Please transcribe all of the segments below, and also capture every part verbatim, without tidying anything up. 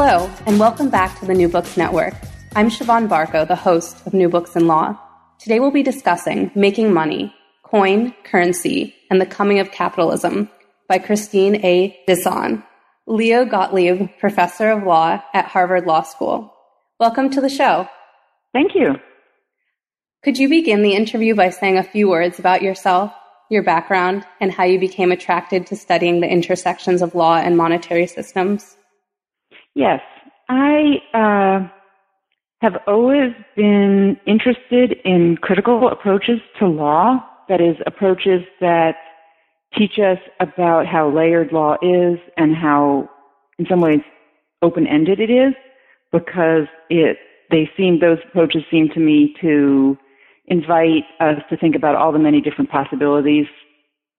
Hello, and welcome back to the New Books Network. I'm Siobhan Barco, the host of New Books in Law. Today we'll be discussing Making Money, Coin, Currency, and the Coming of Capitalism by Christine A. Desan, Leo Gottlieb, Professor of Law at Harvard Law School. Welcome to the show. Thank you. Could you begin the interview by saying a few words about yourself, your background, and how you became attracted to studying the intersections of law and monetary systems? Yes, I uh, have always been interested in critical approaches to law, that is, approaches that teach us about how layered law is and how, in some ways, open-ended it is, because it they seem those approaches seem to me to invite us to think about all the many different possibilities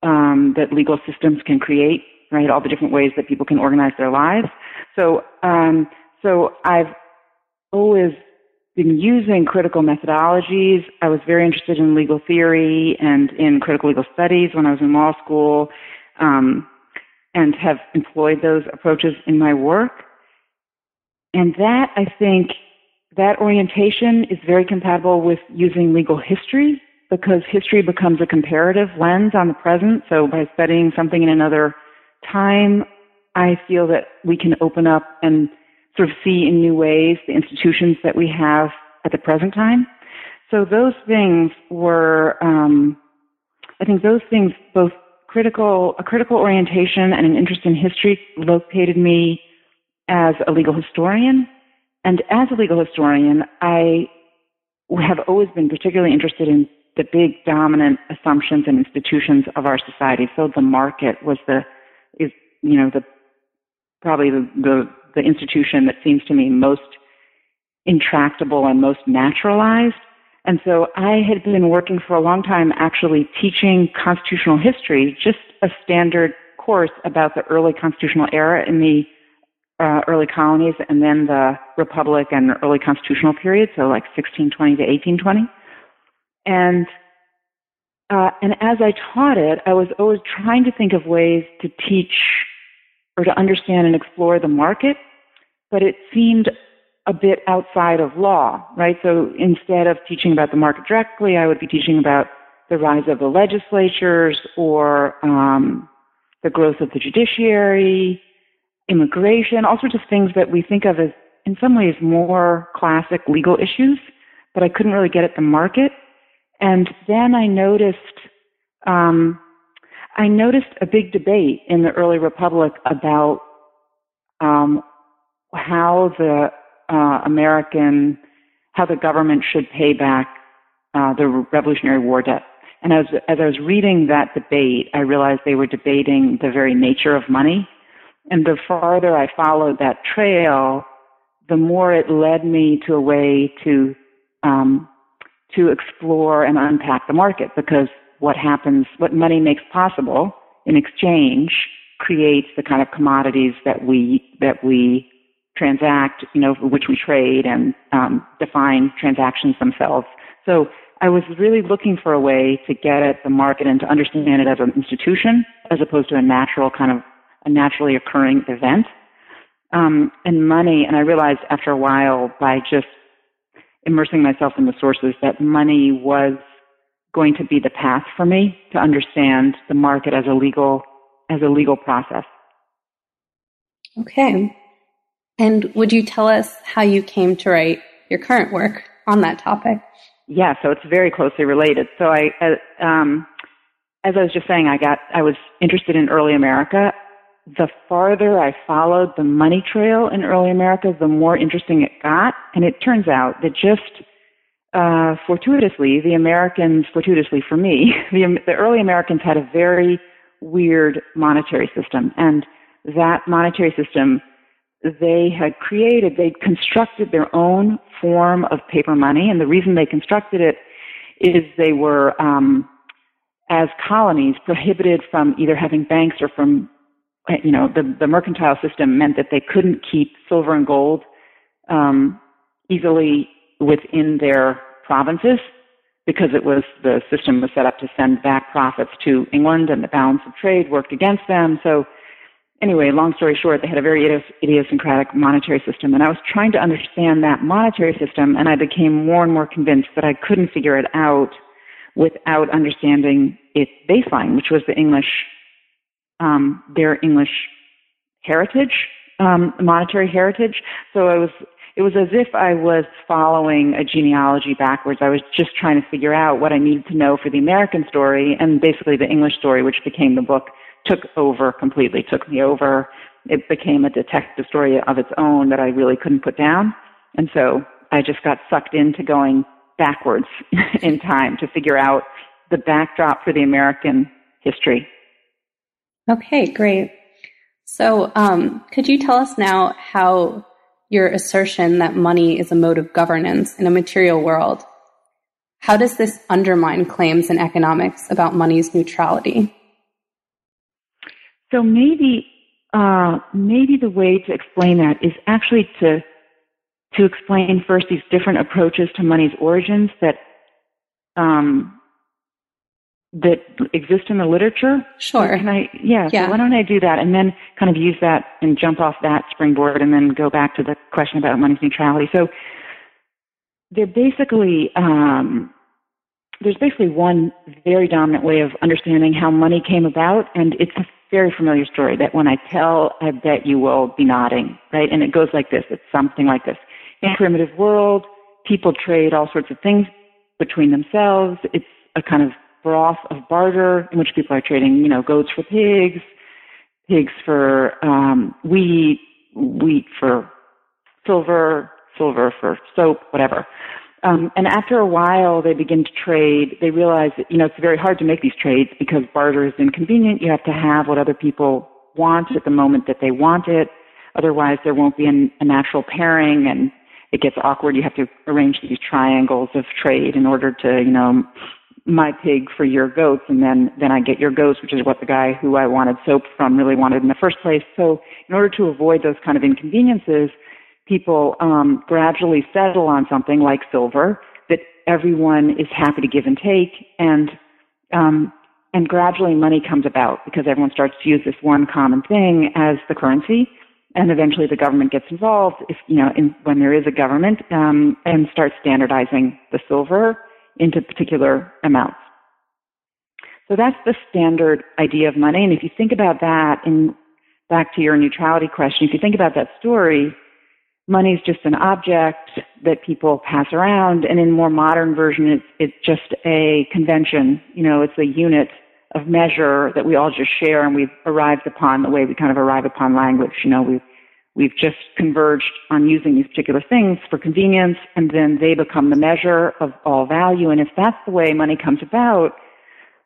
um, that legal systems can create, right? All the different ways that people can organize their lives. So, um, so I've always been using critical methodologies. I was very interested in legal theory and in critical legal studies when I was in law school, um, and have employed those approaches in my work. And that, I think, that orientation is very compatible with using legal history, because history becomes a comparative lens on the present. So by studying something in another time, I feel that we can open up and sort of see in new ways the institutions that we have at the present time. So those things were, um, I think those things, both critical, a critical orientation and an interest in history, located me as a legal historian. And as a legal historian, I have always been particularly interested in the big dominant assumptions and institutions of our society. So the market was the is you know the probably the, the the institution that seems to me most intractable and most naturalized. And so I had been working for a long time actually teaching constitutional history, just a standard course about the early constitutional era in the uh, early colonies and then the Republic and early constitutional period, so like sixteen twenty to eighteen twenty. And Uh, and as I taught it, I was always trying to think of ways to teach or to understand and explore the market, but it seemed a bit outside of law, right? So instead of teaching about the market directly, I would be teaching about the rise of the legislatures or um, the growth of the judiciary, immigration, all sorts of things that we think of as, in some ways, more classic legal issues, but I couldn't really get at the market. And then I noticed, um, I noticed a big debate in the early Republic about um, how the uh, American, how the government should pay back uh, the Revolutionary War debt. And as, as I was reading that debate, I realized they were debating the very nature of money. And the farther I followed that trail, the more it led me to a way to um, to explore and unpack the market, because what happens, what money makes possible in exchange creates the kind of commodities that we, that we transact, you know, which we trade and um, define transactions themselves. So I was really looking for a way to get at the market and to understand it as an institution as opposed to a natural kind of, a naturally occurring event. Um, and money, and I realized after a while by just immersing myself in the sources that money was going to be the path for me to understand the market as a legal, as a legal process. Okay. And would you tell us how you came to write your current work on that topic? Yeah, so it's very closely related. So I, uh, um, as I was just saying, I got, I was interested in early America. The farther I followed the money trail in early America, the more interesting it got. And it turns out that just uh, fortuitously, the Americans, fortuitously for me, the, the early Americans had a very weird monetary system. And that monetary system, they had created, they'd constructed their own form of paper money. And the reason they constructed it is they were, um, as colonies, prohibited from either having banks or from, you know, the, the mercantile system meant that they couldn't keep silver and gold um, easily within their provinces, because it was, the system was set up to send back profits to England, and the balance of trade worked against them. So anyway, long story short, they had a very idiosyncratic monetary system, and I was trying to understand that monetary system, and I became more and more convinced that I couldn't figure it out without understanding its baseline, which was the English, um, their English heritage, um, monetary heritage. So I was, it was as if I was following a genealogy backwards. I was just trying to figure out what I needed to know for the American story, and basically the English story, which became the book, took over completely, took me over. It became a detective story of its own that I really couldn't put down. And so I just got sucked into going backwards in time to figure out the backdrop for the American history. Okay, great. So um, could you tell us now how your assertion that money is a mode of governance in a material world, how does this undermine claims in economics about money's neutrality? So maybe uh, maybe the way to explain that is actually to to explain first these different approaches to money's origins that um, that exist in the literature. Sure. Can I? Yeah. yeah. So why don't I do that and then kind of use that and jump off that springboard and then go back to the question about money's neutrality. So they're basically. Um, There's basically one very dominant way of understanding how money came about, and it's a very familiar story that when I tell, I bet you will be nodding, right? And it goes like this. It's something like this. In a primitive world, people trade all sorts of things between themselves. It's a kind of broth of barter in which people are trading, you know, goats for pigs, pigs for um, wheat, wheat for silver, silver for soap, whatever. Um, and after a while, they begin to trade. They realize that, you know, it's very hard to make these trades because barter is inconvenient. You have to have what other people want at the moment that they want it. Otherwise, there won't be an, a natural pairing, and it gets awkward. You have to arrange these triangles of trade in order to, you know, my pig for your goats, and then, then I get your goats, which is what the guy who I wanted soap from really wanted in the first place. So in order to avoid those kind of inconveniences, people um, gradually settle on something like silver that everyone is happy to give and take, and um, and gradually money comes about because everyone starts to use this one common thing as the currency, and eventually the government gets involved. If you know, in, when there is a government, um, and starts standardizing the silver into particular amounts. So that's the standard idea of money. And if you think about that, in back to your neutrality question, if you think about that story. Money is just an object that people pass around, and in more modern version, it's, it's just a convention. You know, it's a unit of measure that we all just share, and we've arrived upon the way we kind of arrive upon language. You know, we've we've just converged on using these particular things for convenience, and then they become the measure of all value. And if that's the way money comes about,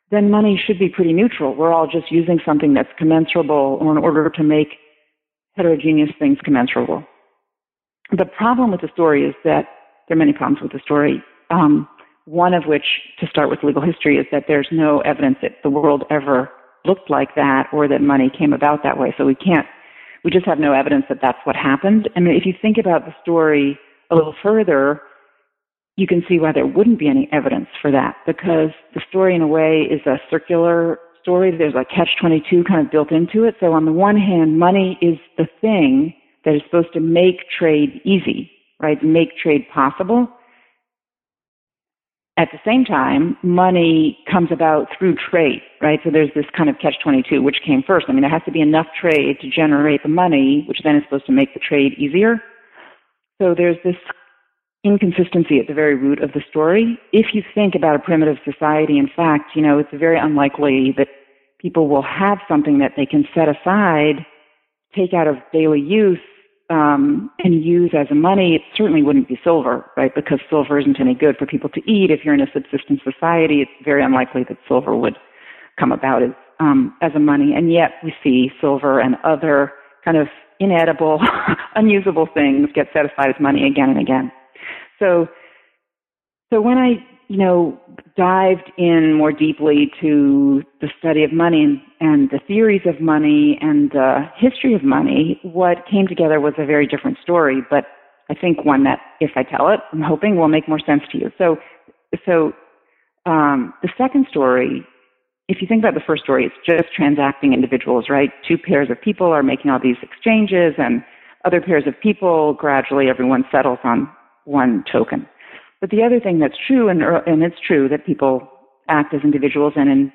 then money should be pretty neutral. We're all just using something that's commensurable in order to make heterogeneous things commensurable. The problem with the story is that there are many problems with the story. Um, one of which, to start with legal history, is that there's no evidence that the world ever looked like that or that money came about that way. So we can't, we just have no evidence that that's what happened. I mean, if you think about the story a little further, you can see why there wouldn't be any evidence for that, because the story in a way is a circular story. There's a catch twenty-two kind of built into it. So on the one hand, money is the thing that is supposed to make trade easy, right? Make trade possible. At the same time, money comes about through trade, right? So there's this kind of catch twenty-two, which came first. I mean, there has to be enough trade to generate the money, which then is supposed to make the trade easier. So there's this inconsistency at the very root of the story. If you think about a primitive society, in fact, you know, it's very unlikely that people will have something that they can set aside, take out of daily use, um, and use as a money. It certainly wouldn't be silver, right? Because silver isn't any good for people to eat. If you're in a subsistence society, it's very unlikely that silver would come about as um, as a money, and yet we see silver and other kind of inedible, unusable things get set aside as money again and again. So, so when I, you know, dived in more deeply to the study of money and, and the theories of money and the history of money, what came together was a very different story, but I think one that, if I tell it, I'm hoping will make more sense to you. So, so um, the second story, if you think about the first story, it's just transacting individuals, right? Two pairs of people are making all these exchanges, and other pairs of people, gradually everyone settles on one token. But the other thing that's true, and, and it's true that people act as individuals and in,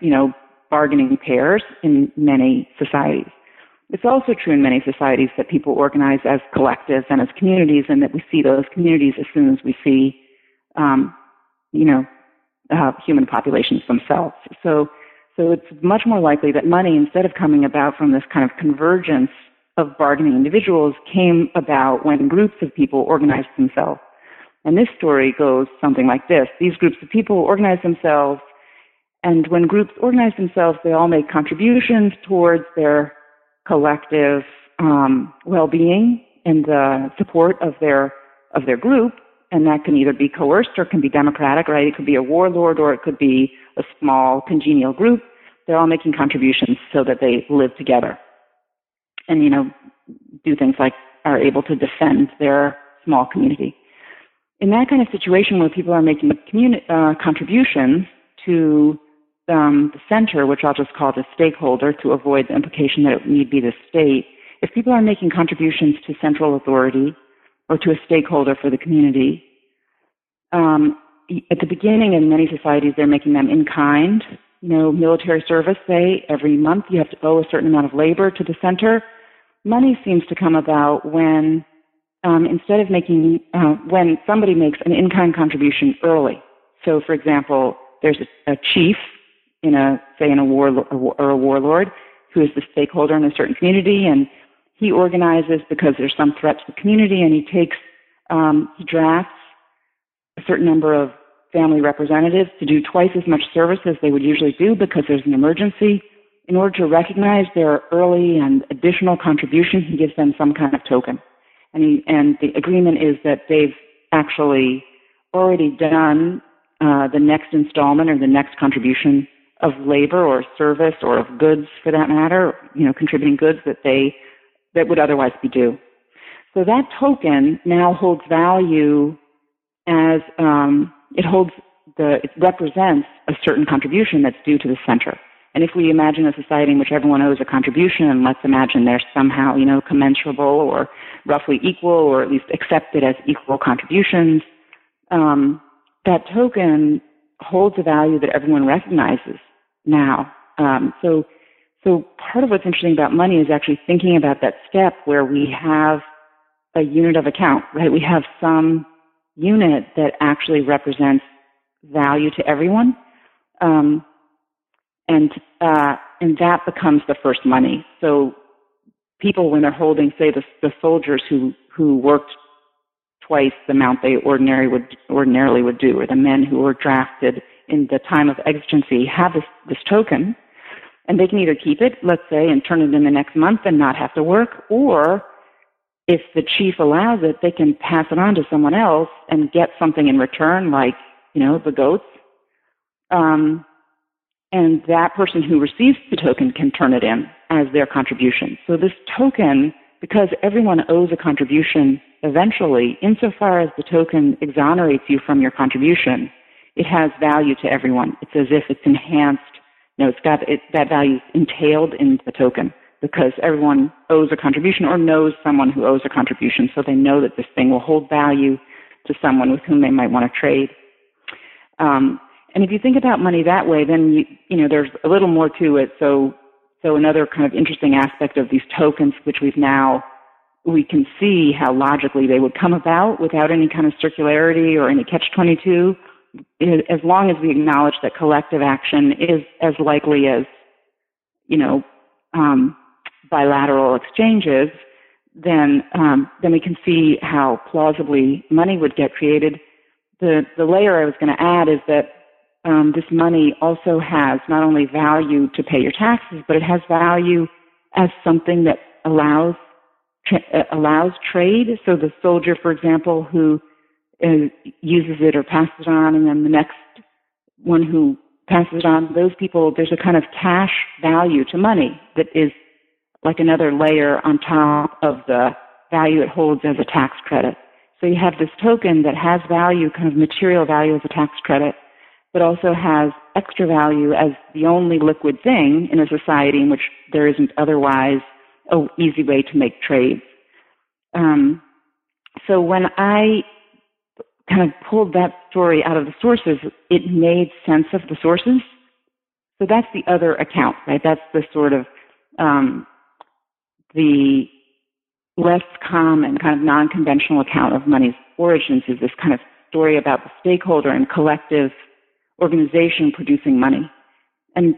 you know, bargaining pairs in many societies. It's also true in many societies that people organize as collectives and as communities, and that we see those communities as soon as we see, um, you know, uh, human populations themselves. So, so it's much more likely that money, instead of coming about from this kind of convergence of bargaining individuals, came about when groups of people organized themselves. And this story goes something like this. These groups of people organize themselves, and when groups organize themselves, they all make contributions towards their collective um, well-being and the support of their of their group. And that can either be coerced or can be democratic, right? It could be a warlord or it could be a small congenial group. They're all making contributions so that they live together and, you know, do things like are able to defend their small community. In that kind of situation where people are making communi- uh, contributions to um, the center, which I'll just call the stakeholder to avoid the implication that it need be the state, if people are making contributions to central authority or to a stakeholder for the community, um, at the beginning in many societies they're making them in kind. You know, military service, say, every month you have to owe a certain amount of labor to the center. Money seems to come about when Um, instead of making, uh, when somebody makes an in-kind contribution early. So, for example, there's a, a chief in a, say, in a war or a warlord who is the stakeholder in a certain community, and he organizes because there's some threat to the community, and he takes, um, he drafts a certain number of family representatives to do twice as much service as they would usually do because there's an emergency. In order to recognize their early and additional contribution, he gives them some kind of token. And, he, and the agreement is that they've actually already done uh, the next installment or the next contribution of labor or service or of goods, for that matter, you know, contributing goods that they that would otherwise be due. So that token now holds value as um, it holds the it represents a certain contribution that's due to the center. And if we imagine a society in which everyone owes a contribution, and let's imagine they're somehow, you know, commensurable or roughly equal or at least accepted as equal contributions, um, that token holds a value that everyone recognizes now. Um, so, so part of what's interesting about money is actually thinking about that step where we have a unit of account, right? We have some unit that actually represents value to everyone. Um, And uh, and that becomes the first money. So people, when they're holding, say, the, the soldiers who, who worked twice the amount they ordinarily would ordinarily would do, or the men who were drafted in the time of exigency, have this, this token, and they can either keep it, let's say, and turn it in the next month and not have to work, or if the chief allows it, they can pass it on to someone else and get something in return, like, you know, the goats. Um And that person who receives the token can turn it in as their contribution. So this token, because everyone owes a contribution eventually, insofar as the token exonerates you from your contribution, it has value to everyone. It's as if it's enhanced. You know, it's got it, that value entailed in the token because everyone owes a contribution or knows someone who owes a contribution. So they know that this thing will hold value to someone with whom they might want to trade. Um, And if you think about money that way, then, you, you know, there's a little more to it. So so another kind of interesting aspect of these tokens, which we've now, we can see how logically they would come about without any kind of circularity or any catch twenty-two, as long as we acknowledge that collective action is as likely as, you know, um, bilateral exchanges, then, um, then we can see how plausibly money would get created. The, the layer I was going to add is that um, this money also has not only value to pay your taxes, but it has value as something that allows tra- allows trade. So the soldier, for example, who uh, uses it or passes it on, and then the next one who passes it on, those people, there's a kind of cash value to money that is like another layer on top of the value it holds as a tax credit. So you have this token that has value, kind of material value as a tax credit, but also has extra value as the only liquid thing in a society in which there isn't otherwise an easy way to make trades. Um, so when I kind of pulled that story out of the sources, it made sense of the sources. So that's the other account, right? That's the sort of um, the less common, kind of non-conventional account of money's origins, is this kind of story about the stakeholder and collective organization producing money. And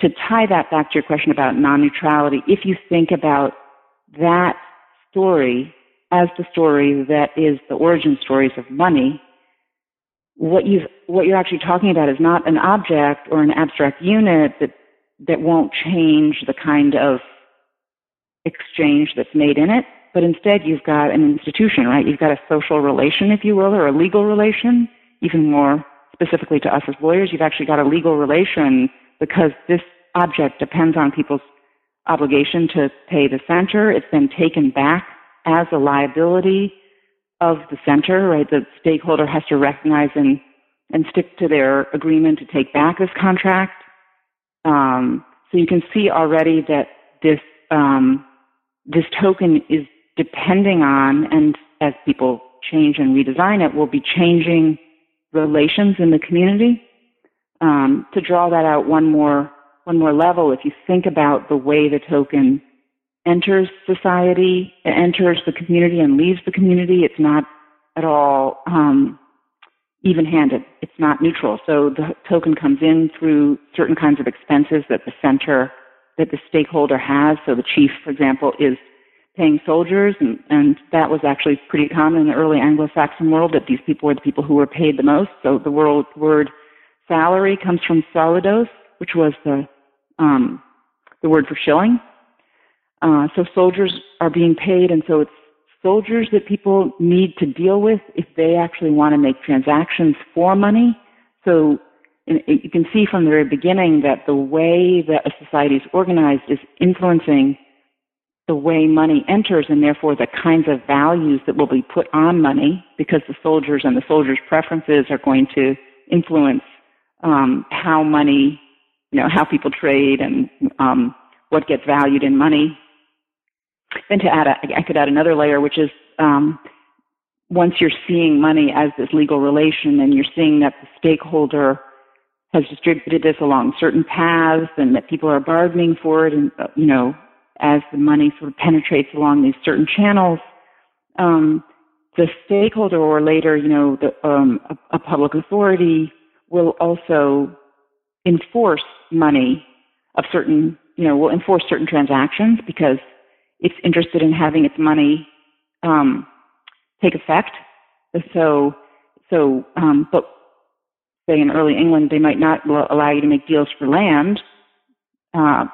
to tie that back to your question about non-neutrality, if you think about that story as the story that is the origin stories of money, what you've, what you're actually talking about is not an object or an abstract unit that, that won't change the kind of exchange that's made in it, but instead you've got an institution, right? You've got a social relation, if you will, or a legal relation, even more specifically to us as lawyers. You've actually got a legal relation because this object depends on people's obligation to pay the center. It's then taken back as a liability of the center, right? The stakeholder has to recognize and, and stick to their agreement to take back this contract. Um, so you can see already that this um, this token is depending on, and as people change and redesign it, will be changing relations in the community. Um, to draw that out one more one more level, if you think about the way the token enters society, enters the community and leaves the community, it's not at all um, even-handed. It's not neutral. So the token comes in through certain kinds of expenses that the center, that the stakeholder has. So the chief, for example, is paying soldiers, and, and that was actually pretty common in the early Anglo-Saxon world, that these people were the people who were paid the most. So the world word salary comes from solidos, which was the um, the word for shilling. Uh, so soldiers are being paid, and so it's soldiers that people need to deal with if they actually want to make transactions for money. So and you can see from the very beginning that the way that a society is organized is influencing the way money enters, and therefore the kinds of values that will be put on money, because the soldiers and the soldiers' preferences are going to influence um, how money, you know, how people trade and um, what gets valued in money. Then to add, a, I could add another layer, which is um, once you're seeing money as this legal relation, and you're seeing that the stakeholder has distributed this along certain paths, and that people are bargaining for it, and you know, as the money sort of penetrates along these certain channels, um, the stakeholder, or later, you know, the, um, a, a public authority, will also enforce money of certain, you know, will enforce certain transactions because it's interested in having its money um, take effect. So, so, um, but say in early England, they might not allow you to make deals for land. Uh,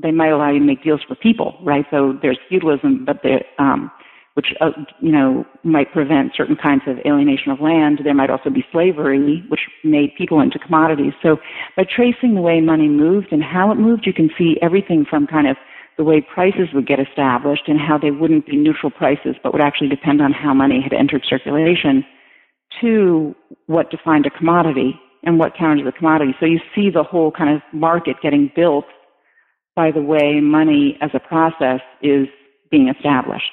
They might allow you to make deals for people, right? So there's feudalism, but they, um, which uh, you know might prevent certain kinds of alienation of land. There might also be slavery, which made people into commodities. So by tracing the way money moved and how it moved, you can see everything from kind of the way prices would get established and how they wouldn't be neutral prices, but would actually depend on how money had entered circulation, to what defined a commodity and what counted as a commodity. So you see the whole kind of market getting built by the way money as a process is being established.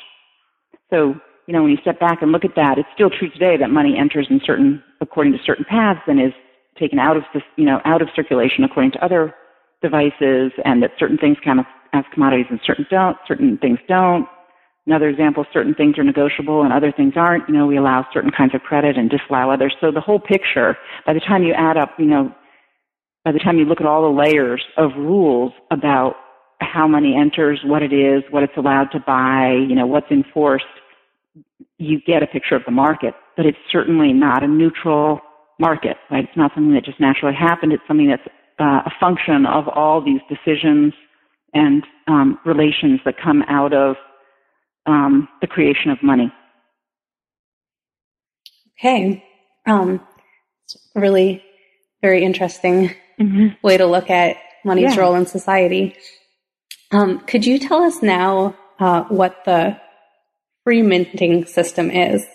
So, you know, when you step back and look at that, it's still true today that money enters in certain, according to certain paths, and is taken out of, you know, out of circulation according to other devices, and that certain things count as commodities and certain don't, certain things don't. Another example, certain things are negotiable and other things aren't. You know, we allow certain kinds of credit and disallow others. So the whole picture, by the time you add up, you know, by the time you look at all the layers of rules about how money enters, what it is, what it's allowed to buy, you know, what's enforced, you get a picture of the market. But it's certainly not a neutral market, right? It's not something that just naturally happened. It's something that's uh, a function of all these decisions and um, relations that come out of um, the creation of money. Okay. Um, it's a really very interesting mm-hmm. way to look at money's yeah. role in society. Um, could you tell us now uh, what the free minting system is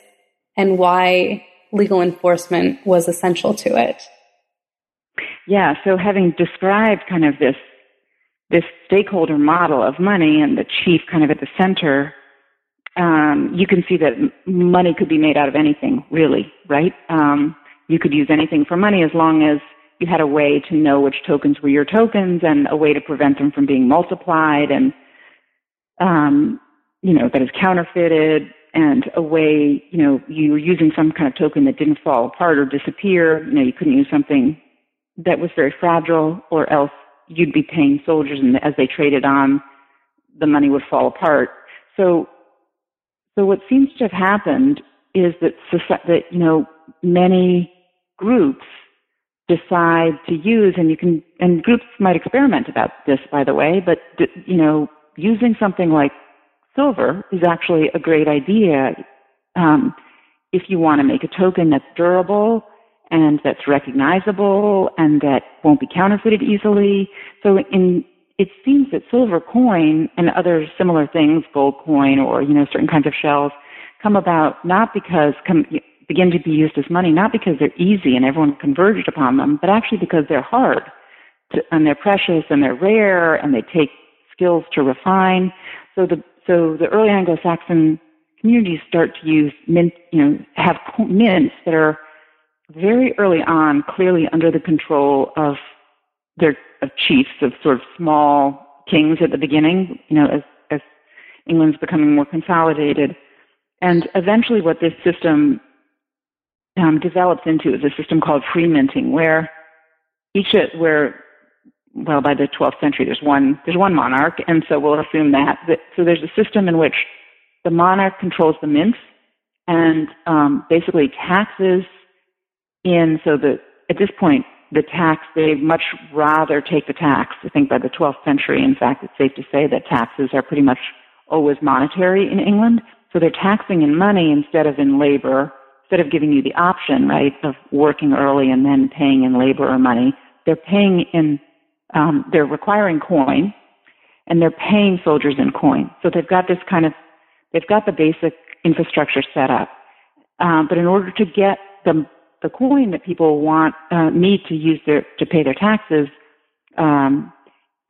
and why legal enforcement was essential to it? Yeah, so having described kind of this this stakeholder model of money and the chief kind of at the center, um, you can see that money could be made out of anything, really, right? Um, you could use anything for money as long as you had a way to know which tokens were your tokens and a way to prevent them from being multiplied and, um, you know, that is counterfeited, and a way, you know, you were using some kind of token that didn't fall apart or disappear. You know, you couldn't use something that was very fragile, or else you'd be paying soldiers, and as they traded on, the money would fall apart. So, so what seems to have happened is that, that you know, many groups decide to use, and you can, and groups might experiment about this, by the way, but, you know, using something like silver is actually a great idea um, if you want to make a token that's durable and that's recognizable and that won't be counterfeited easily. So in, it seems that silver coin and other similar things, gold coin or, you know, certain kinds of shells, come about not because, come, begin to be used as money, not because they're easy and everyone converged upon them, but actually because they're hard to, and they're precious and they're rare and they take skills to refine. So the So the early Anglo-Saxon communities start to use mint, you know, have mints that are very early on clearly under the control of their of chiefs, of sort of small kings at the beginning, you know, as, as England's becoming more consolidated. And eventually what this system um, develops into is a system called free minting, where each, where well, by the twelfth century, there's one, there's one monarch, and so we'll assume that. So there's a system in which the monarch controls the mint and um, basically taxes in, so that at this point, the tax, they much rather take the tax. I think by the twelfth century, in fact, it's safe to say that taxes are pretty much always monetary in England. So they're taxing in money instead of in labor, instead of giving you the option, right, of working early and then paying in labor or money. They're paying in Um, they're requiring coin, and they're paying soldiers in coin. So they've got this kind of, they've got the basic infrastructure set up. Um, but in order to get the the coin that people want, uh, need to use their to pay their taxes, um,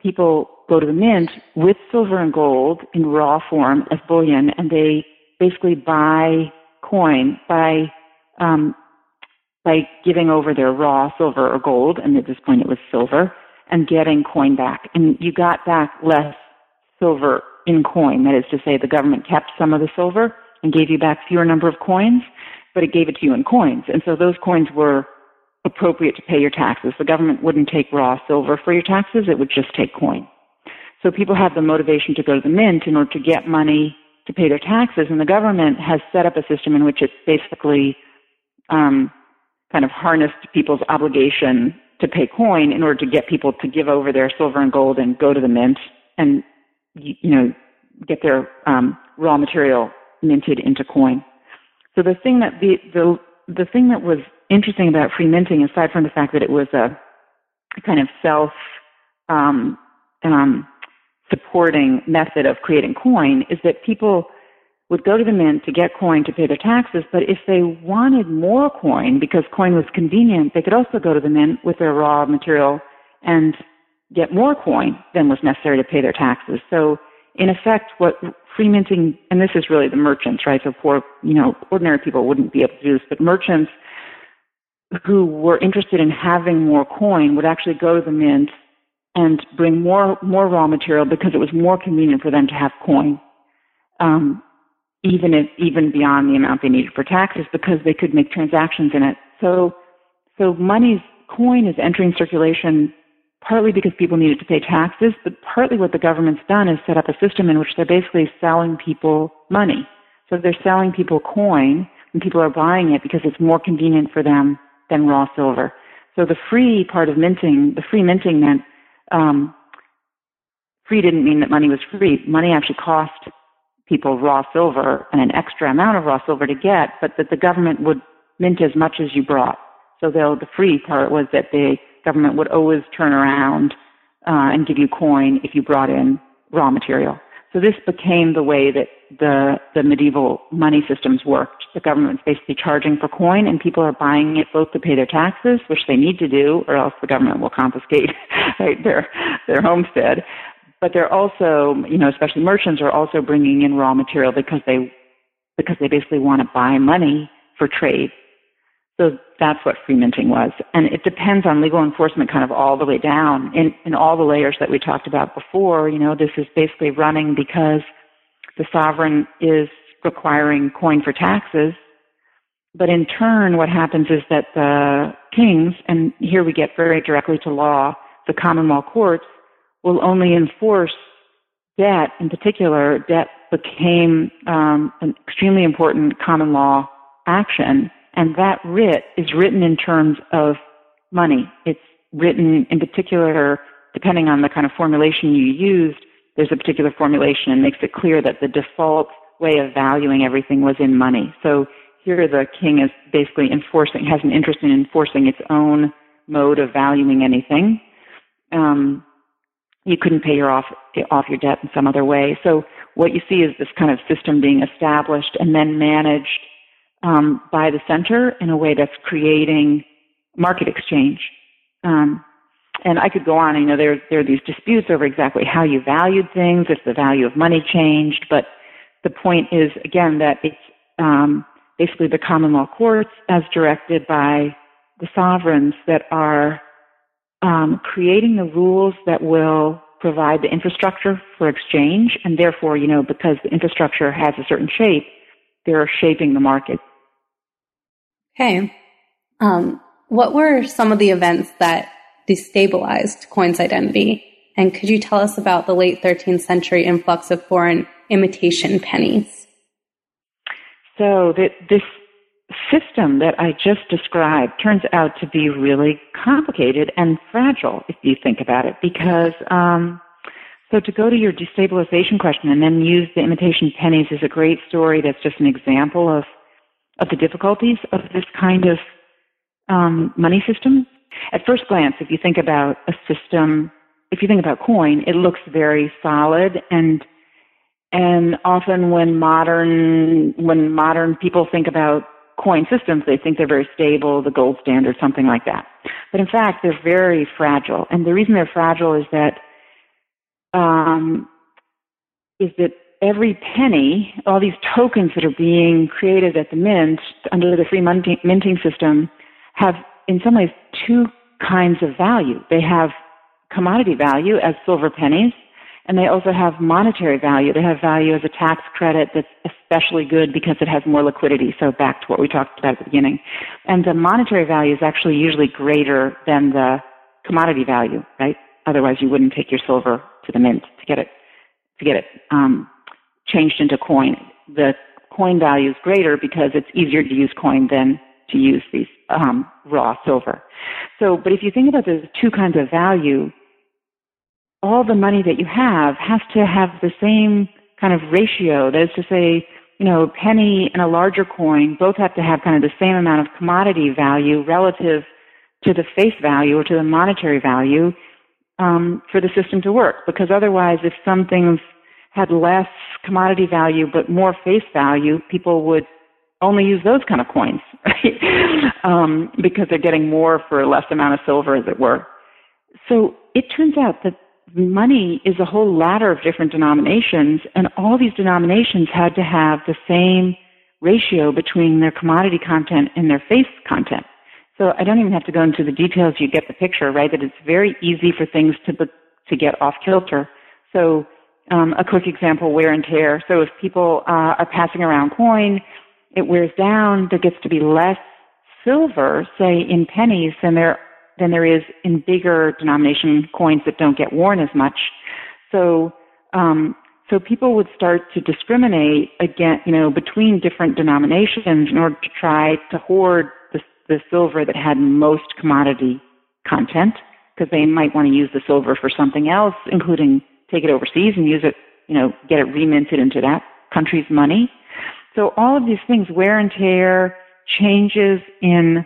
people go to the mint with silver and gold in raw form as bullion, and they basically buy coin by um, by giving over their raw silver or gold, and at this point it was silver, and getting coin back. And you got back less silver in coin. That is to say, the government kept some of the silver and gave you back fewer number of coins, but it gave it to you in coins. And so those coins were appropriate to pay your taxes. The government wouldn't take raw silver for your taxes. It would just take coin. So people have the motivation to go to the mint in order to get money to pay their taxes. And the government has set up a system in which it's basically um, kind of harnessed people's obligation to pay coin in order to get people to give over their silver and gold and go to the mint and, you know, get their um, raw material minted into coin. So the thing that the, the the thing that was interesting about free minting, aside from the fact that it was a kind of self um, um, supporting method of creating coin, is that people would go to the mint to get coin to pay their taxes, but if they wanted more coin, because coin was convenient, they could also go to the mint with their raw material and get more coin than was necessary to pay their taxes. So in effect, what free minting, and this is really the merchants, right? So poor, you know, ordinary people wouldn't be able to do this, but merchants who were interested in having more coin would actually go to the mint and bring more, more raw material because it was more convenient for them to have coin. Um, even if, even beyond the amount they needed for taxes, because they could make transactions in it. So, so money's coin is entering circulation partly because people needed to pay taxes, but partly what the government's done is set up a system in which they're basically selling people money. So they're selling people coin, and people are buying it because it's more convenient for them than raw silver. So the free part of minting, the free minting meant, um, free didn't mean that money was free. Money actually cost people raw silver and an extra amount of raw silver to get, but that the government would mint as much as you brought. So though the free part was that the government would always turn around uh, and give you coin if you brought in raw material. So this became the way that the, the medieval money systems worked. The government was basically charging for coin, and people are buying it both to pay their taxes, which they need to do, or else the government will confiscate right, their their homestead. But they're also, you know, especially merchants are also bringing in raw material because they because they basically want to buy money for trade. So that's what free minting was. And it depends on legal enforcement kind of all the way down in, in all the layers that we talked about before. You know, this is basically running because the sovereign is requiring coin for taxes. But in turn, what happens is that the kings, and here we get very directly to law, the common law courts will only enforce debt. In particular, debt became um, an extremely important common law action. And that writ is written in terms of money. It's written in particular, depending on the kind of formulation you used, there's a particular formulation and makes it clear that the default way of valuing everything was in money. So here the king is basically enforcing, has an interest in enforcing its own mode of valuing anything. Um, you couldn't pay your off, off your debt in some other way. So what you see is this kind of system being established and then managed Um, by the center in a way that's creating market exchange. Um, and I could go on, you know, there, there are these disputes over exactly how you valued things, if the value of money changed, but the point is, again, that it's um, basically the common law courts as directed by the sovereigns that are um, creating the rules that will provide the infrastructure for exchange, and therefore, you know, because the infrastructure has a certain shape, they're shaping the market. Okay. Um, what were some of the events that destabilized coin's identity? And could you tell us about the late thirteenth century influx of foreign imitation pennies? So th- this system that I just described turns out to be really complicated and fragile, if you think about it, because um, so to go to your destabilization question and then use the imitation pennies is a great story that's just an example of of the difficulties of this kind of um, money system. At first glance, if you think about a system, if you think about coin, it looks very solid, and and often when modern when modern people think about coin systems, they think they're very stable, the gold standard, something like that. But in fact, they're very fragile, and the reason they're fragile is that Um, is that every penny, all these tokens that are being created at the mint under the free minting system have in some ways two kinds of value. They have commodity value as silver pennies, and they also have monetary value. They have value as a tax credit that's especially good because it has more liquidity. So back to what we talked about at the beginning. And the monetary value is actually usually greater than the commodity value, right? Otherwise, you wouldn't take your silver to the mint to get it to get it um, changed into coin. The coin value is greater because it's easier to use coin than to use these um, raw silver. So, but if you think about those two kinds of value, all the money that you have has to have the same kind of ratio. That is to say, you know, a penny and a larger coin both have to have kind of the same amount of commodity value relative to the face value or to the monetary value. Um, for the system to work, because otherwise if some things had less commodity value but more face value, people would only use those kind of coins, right? um, because they're getting more for less amount of silver, as it were. So it turns out that money is a whole ladder of different denominations, and all these denominations had to have the same ratio between their commodity content and their face content. So I don't even have to go into the details. You get the picture, right? That it's very easy for things to to get off kilter. So um, a quick example, wear and tear. So if people uh, are passing around coin, it wears down. There gets to be less silver, say, in pennies than there than there is in bigger denomination coins that don't get worn as much. So um, so people would start to discriminate again, you know, between different denominations in order to try to hoard the silver that had most commodity content, because they might want to use the silver for something else, including take it overseas and use it, you know, get it reminted into that country's money. So all of these things, wear and tear, changes in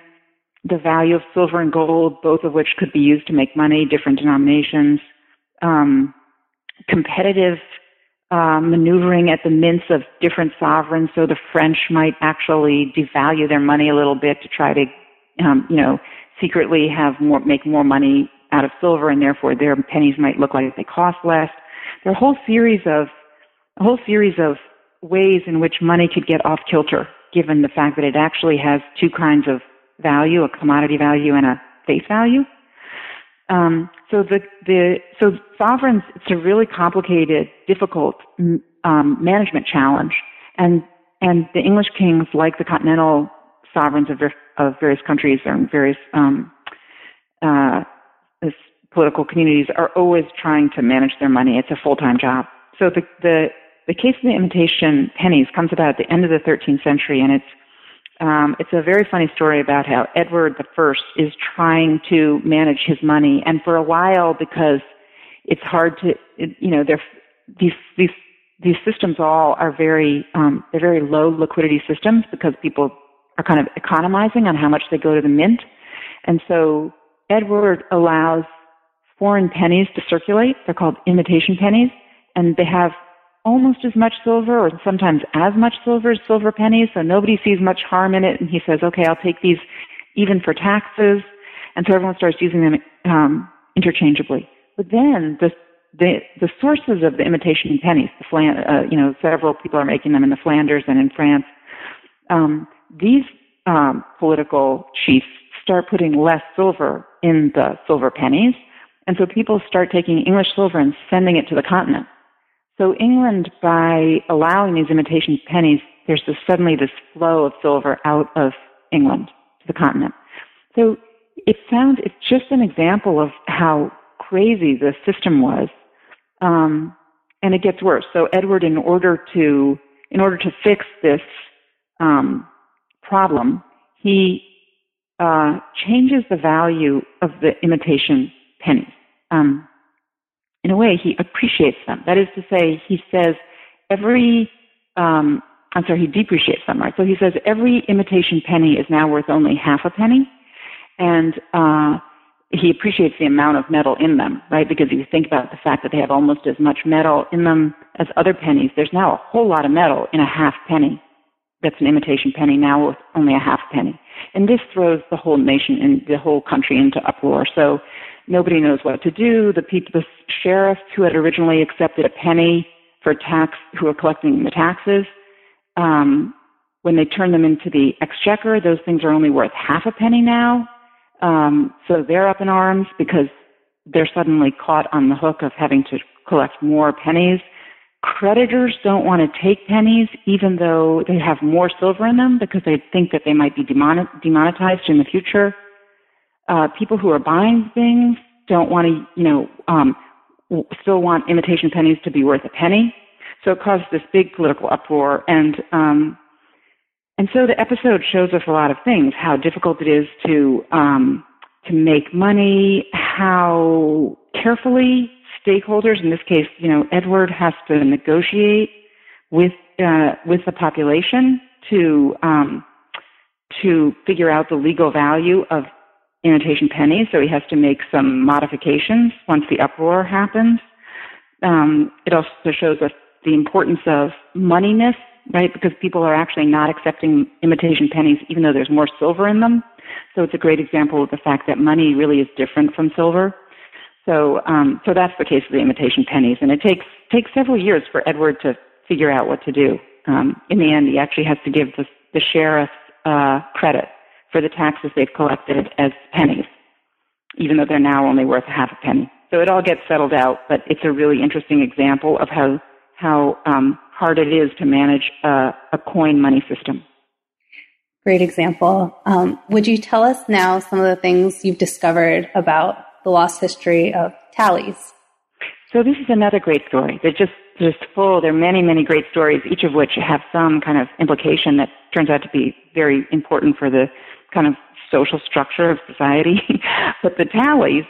the value of silver and gold, both of which could be used to make money, different denominations, um, competitive uh, maneuvering at the mints of different sovereigns. So the French might actually devalue their money a little bit to try to, um, you know, secretly have more, make more money out of silver, and therefore their pennies might look like they cost less. There are a whole series of a whole series of ways in which money could get off kilter, given the fact that it actually has two kinds of value, a commodity value and a face value. Um, so the, the so sovereigns, it's a really complicated, difficult um, management challenge, and and the English kings, like the continental sovereigns of, of various countries and various um, uh, political communities, are always trying to manage their money. It's a full-time job. So the the, the case of the imitation pennies comes about at the end of the thirteenth century, and it's Um, it's a very funny story about how Edward the First is trying to manage his money. And for a while, because it's hard to, it, you know, these, these, these systems all are very, um, they're very low liquidity systems, because people are kind of economizing on how much they go to the mint. And so Edward allows foreign pennies to circulate. They're called imitation pennies, and they have almost as much silver, or sometimes as much silver as silver pennies, so nobody sees much harm in it. And he says, okay, I'll take these even for taxes. And so everyone starts using them um, interchangeably. But then the, the the sources of the imitation pennies, the Flan, uh, you know, several people are making them in the Flanders and in France. Um, these um, political chiefs start putting less silver in the silver pennies, and so people start taking English silver and sending it to the continent. So England, by allowing these imitation pennies, there's this, suddenly this flow of silver out of England to the continent. So it sounds, it's just an example of how crazy the system was. Um, and it gets worse. So Edward, in order to, in order to fix this, um, problem, he, uh, changes the value of the imitation pennies. Um, In a way, he appreciates them. That is to say, he says every, um, I'm sorry, he depreciates them, right? So he says every imitation penny is now worth only half a penny, and uh, he appreciates the amount of metal in them, right? Because if you think about the fact that they have almost as much metal in them as other pennies, there's now a whole lot of metal in a half penny. That's an imitation penny now with only a half penny. And this throws the whole nation and the whole country into uproar. So nobody knows what to do. The people, the sheriff who had originally accepted a penny for tax, who were collecting the taxes, um, when they turn them into the exchequer, those things are only worth half a penny now. Um, so they're up in arms because they're suddenly caught on the hook of having to collect more pennies. Creditors don't want to take pennies, even though they have more silver in them, because they think that they might be demonetized in the future. Uh, people who are buying things don't want to, you know, um, still want imitation pennies to be worth a penny. So it caused this big political uproar, and um, and so the episode shows us a lot of things: how difficult it is to um, to make money, how carefully stakeholders, in this case, you know, Edward has to negotiate with uh, with the population to um, to figure out the legal value of imitation pennies. So he has to make some modifications once the uproar happens. Um, it also shows us the importance of money myths, right? Because people are actually not accepting imitation pennies, even though there's more silver in them. So it's a great example of the fact that money really is different from silver. So, um, so that's the case of the imitation pennies, and it takes takes several years for Edward to figure out what to do. Um, in the end, he actually has to give the, the sheriff uh, credit for the taxes they've collected as pennies, even though they're now only worth half a penny. So it all gets settled out, but it's a really interesting example of how how um, hard it is to manage a, a coin money system. Great example. Um, would you tell us now some of the things you've discovered about the lost history of tallies? So this is another great story. They're just, just full. There are many, many great stories, each of which have some kind of implication that turns out to be very important for the kind of social structure of society. But the tallies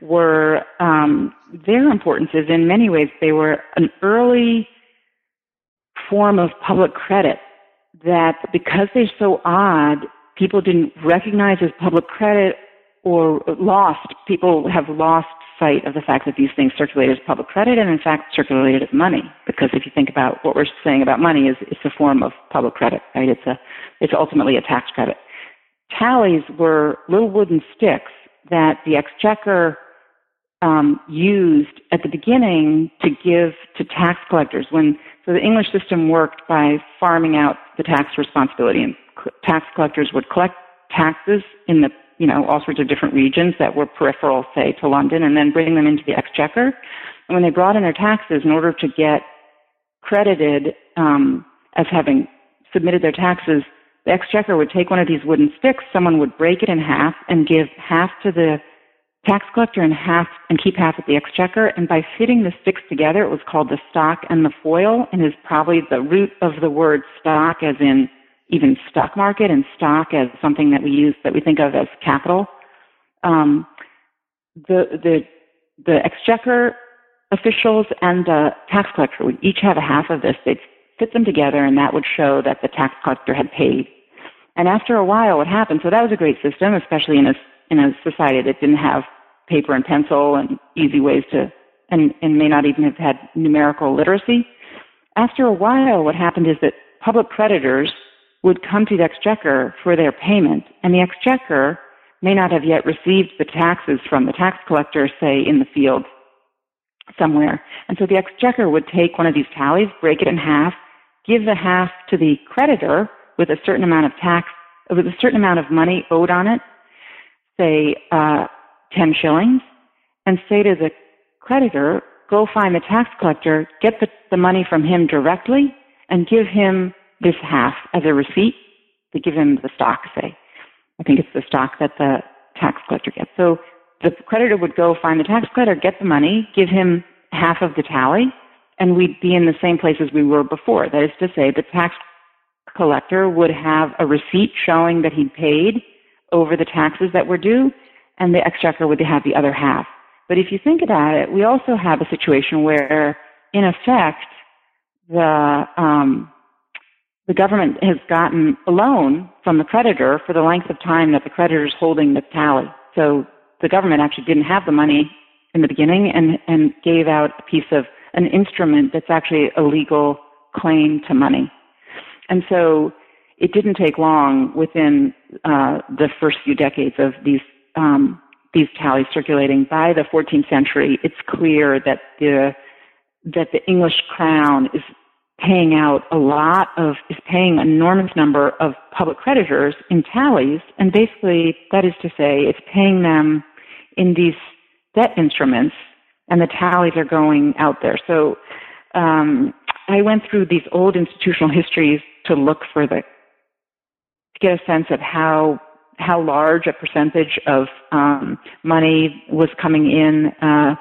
were, um, their importance is in many ways they were an early form of public credit that, because they're so odd, people didn't recognize as public credit or lost. People have lost sight of the fact that these things circulate as public credit and, in fact, circulated as money. Because if you think about what we're saying about money, is it's a form of public credit, right? It's a, it's ultimately a tax credit. Tallies were little wooden sticks that the exchequer um, used at the beginning to give to tax collectors. When so the English system worked by farming out the tax responsibility, and tax collectors would collect taxes in the you know, all sorts of different regions that were peripheral, say, to London, and then bring them into the exchequer. And when they brought in their taxes, in order to get credited um, as having submitted their taxes, the exchequer would take one of these wooden sticks, someone would break it in half and give half to the tax collector and half and keep half at the exchequer. And by fitting the sticks together, it was called the stock and the foil, and is probably the root of the word stock, as in even stock market, and stock as something that we use, that we think of as capital. Um, the, the, the exchequer officials and the tax collector would each have a half of this. They'd fit them together, and that would show that the tax collector had paid. And after a while, what happened, so that was a great system, especially in a, in a society that didn't have paper and pencil and easy ways to, and, and may not even have had numerical literacy. After a while, what happened is that public creditors would come to the exchequer for their payment, and the exchequer may not have yet received the taxes from the tax collector, say, in the field somewhere. And so the exchequer would take one of these tallies, break it in half, give the half to the creditor with a certain amount of tax, with a certain amount of money owed on it, say, uh, ten shillings, and say to the creditor, go find the tax collector, get the, the money from him directly, and give him this half as a receipt. They give him the stock, say. I think it's the stock that the tax collector gets. So the creditor would go find the tax collector, get the money, give him half of the tally, and we'd be in the same place as we were before. That is to say, the tax collector would have a receipt showing that he'd paid over the taxes that were due, and the exchequer would have the other half. But if you think about it, we also have a situation where, in effect, the... Um, The government has gotten a loan from the creditor for the length of time that the creditor's holding the tally. So the government actually didn't have the money in the beginning, and, and gave out a piece of an instrument that's actually a legal claim to money. And so it didn't take long within uh, the first few decades of these um, these tallies circulating. By the fourteenth century, it's clear that the that the English crown is paying out a lot of, is paying an enormous number of public creditors in tallies, and basically, that is to say, it's paying them in these debt instruments, and the tallies are going out there. So um, I went through these old institutional histories to look for the, to get a sense of how how large a percentage of um, money was coming in, uh,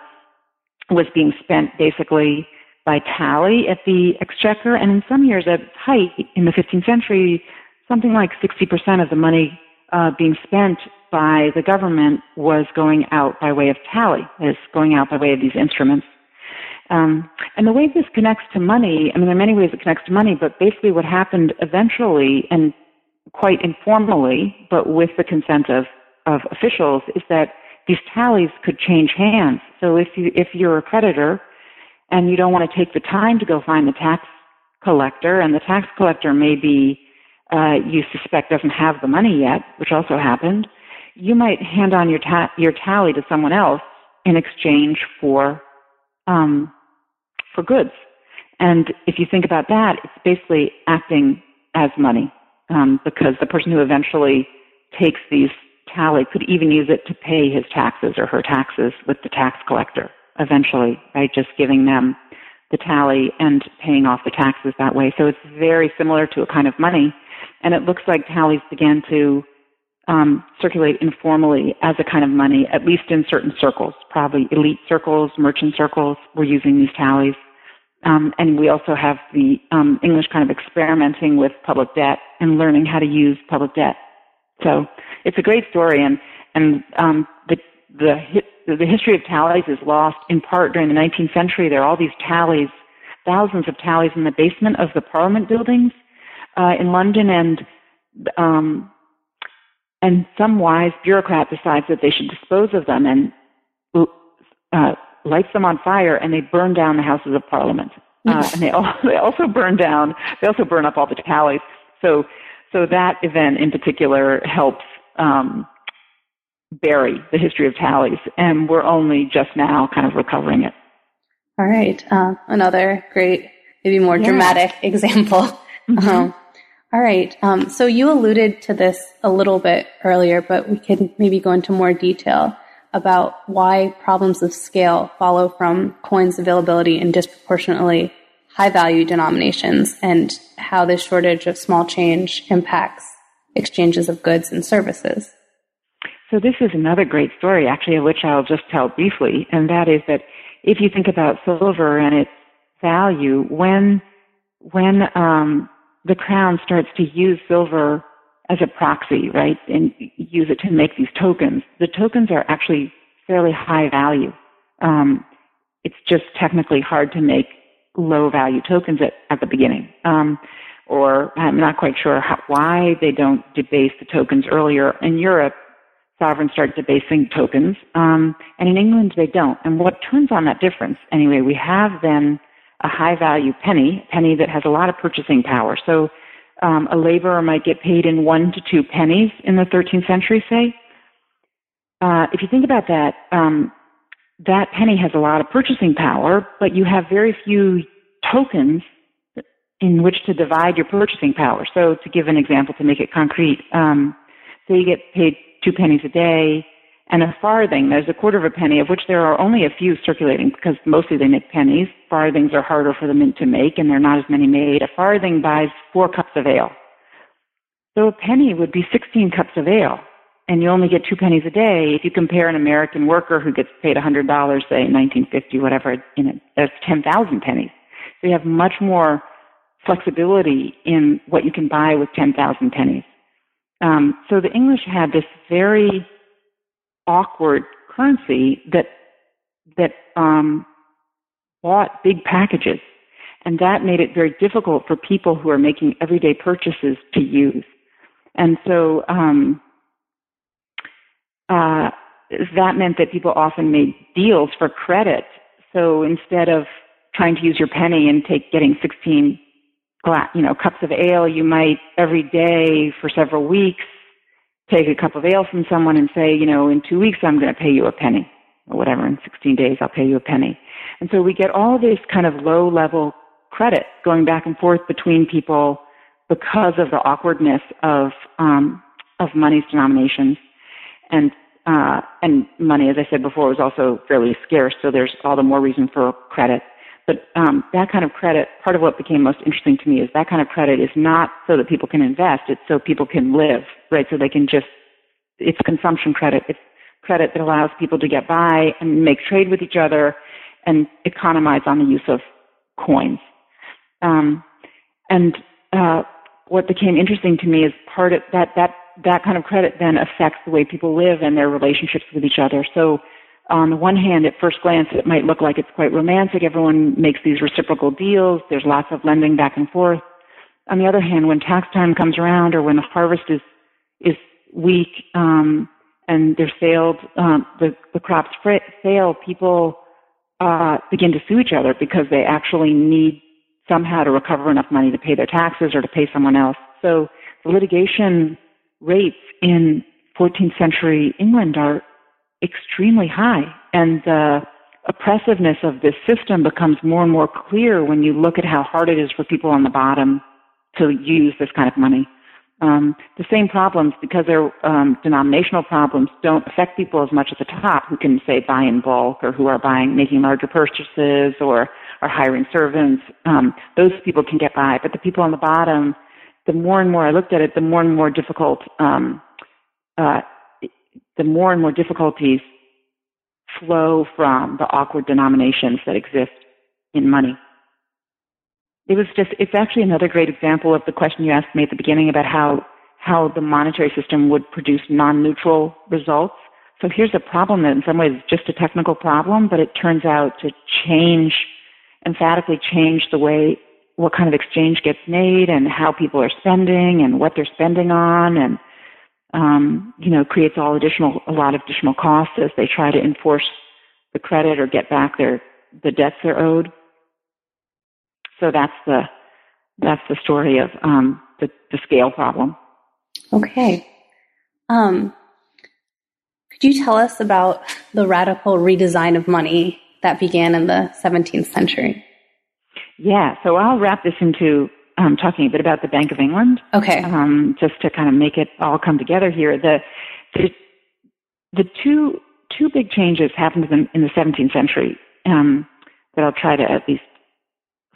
was being spent basically by tally at the exchequer. And in some years, at its height, in the fifteenth century, something like sixty percent of the money uh, being spent by the government was going out by way of tally, that is, going out by way of these instruments. Um, and the way this connects to money, I mean, there are many ways it connects to money, but basically what happened eventually, and quite informally, but with the consent of, of officials, is that these tallies could change hands. So if you, if you're a creditor, and you don't want to take the time to go find the tax collector, and the tax collector maybe uh, you suspect doesn't have the money yet, which also happened, you might hand on your ta- your tally to someone else in exchange for um, for goods. And if you think about that, it's basically acting as money, um, because the person who eventually takes these tally could even use it to pay his taxes or her taxes with the tax collector. Eventually, right? Just giving them the tally and paying off the taxes that way. So it's very similar to a kind of money. And it looks like tallies began to um, circulate informally as a kind of money, at least in certain circles, probably elite circles, merchant circles were using these tallies. Um, and we also have the um, English kind of experimenting with public debt and learning how to use public debt So it's a great story, and and um, the the the history of tallies is lost in part during the nineteenth century. There are all these tallies, thousands of tallies in the basement of the Parliament buildings uh, in London, and um, and some wise bureaucrat decides that they should dispose of them and uh, lights them on fire, and they burn down the Houses of Parliament. Uh, and they also, they also burn down, they also burn up all the tallies. So, so that event in particular helps, um, bury the history of tallies. And we're only just now kind of recovering it. All right. Um, uh, another great, maybe more yeah. dramatic example. Mm-hmm. Um, all right. Um, so you alluded to this a little bit earlier, but we could maybe go into more detail about why problems of scale follow from coins' availability in disproportionately high-value denominations and how this shortage of small change impacts exchanges of goods and services. So this is another great story, actually, of which I'll just tell briefly, and that is that if you think about silver and its value, when when um, the crown starts to use silver as a proxy, right, and use it to make these tokens, the tokens are actually fairly high value. Um, it's just technically hard to make low-value tokens at, at the beginning. Um, or I'm not quite sure how, why they don't debase the tokens earlier. In Europe, sovereigns start debasing tokens, um, and in England they don't. And what turns on that difference? Anyway, we have then a high-value penny, penny that has a lot of purchasing power. So Um, a laborer might get paid in one to two pennies in the thirteenth century, say. Uh, if you think about that, um, that penny has a lot of purchasing power, but you have very few tokens in which to divide your purchasing power. So to give an example, to make it concrete, um, say you get paid two pennies a day and a farthing. There's a quarter of a penny, of which there are only a few circulating because mostly they make pennies. Farthings are harder for the mint to make, and there are not as many made. A farthing buys four cups of ale. So a penny would be sixteen cups of ale, and you only get two pennies a day. If you compare an American worker who gets paid one hundred dollars, say, nineteen fifty, whatever, you know, that's ten thousand pennies. So you have much more flexibility in what you can buy with ten thousand pennies. Um, so the English had this very awkward currency that that um, bought big packages, and that made it very difficult for people who are making everyday purchases to use. And so um, uh, that meant that people often made deals for credit. So instead of trying to use your penny and take getting sixteen gla- you know cups of ale, you might every day for several weeks take a cup of ale from someone and say, you know, in two weeks I'm going to pay you a penny, or whatever, in sixteen days I'll pay you a penny. And so we get all this kind of low-level credit going back and forth between people because of the awkwardness of um, of money's denominations. And, uh, and money, as I said before, was also fairly scarce, so there's all the more reason for credit. But um, that kind of credit, part of what became most interesting to me is that kind of credit is not so that people can invest, it's so people can live, right? So they can just, it's consumption credit. It's credit that allows people to get by and make trade with each other and economize on the use of coins. Um, and uh, what became interesting to me is part of that, that, that kind of credit then affects the way people live and their relationships with each other. So on the one hand, at first glance, it might look like it's quite romantic. Everyone makes these reciprocal deals. There's lots of lending back and forth. On the other hand, when tax time comes around or when the harvest is is weak um, and they're failed, um, the, the crops fail, people uh, begin to sue each other because they actually need somehow to recover enough money to pay their taxes or to pay someone else. So the litigation rates in fourteenth century England are extremely high, and the oppressiveness of this system becomes more and more clear when you look at how hard it is for people on the bottom to use this kind of money. Um, the same problems, because they're um, denominational problems, don't affect people as much at the top who can, say, buy in bulk or who are buying, making larger purchases or are hiring servants. Um, those people can get by, but the people on the bottom, the more and more I looked at it, the more and more difficult um, uh the more and more difficulties flow from the awkward denominations that exist in money. It was just, it's actually another great example of the question you asked me at the beginning about how, how the monetary system would produce non-neutral results. So here's a problem that in some ways is just a technical problem, but it turns out to change, emphatically change the way, what kind of exchange gets made and how people are spending and what they're spending on, and um, you know, creates all additional, a lot of additional costs as they try to enforce the credit or get back their, the debts they're owed. So that's the, that's the story of um, the, the scale problem. Okay. Um, could you tell us about the radical redesign of money that began in the seventeenth century? Yeah, so I'll wrap this into um, talking a bit about the Bank of England. Okay. Um, just to kind of make it all come together here. The the, the two two big changes happened in, in the seventeenth century um, that I'll try to at least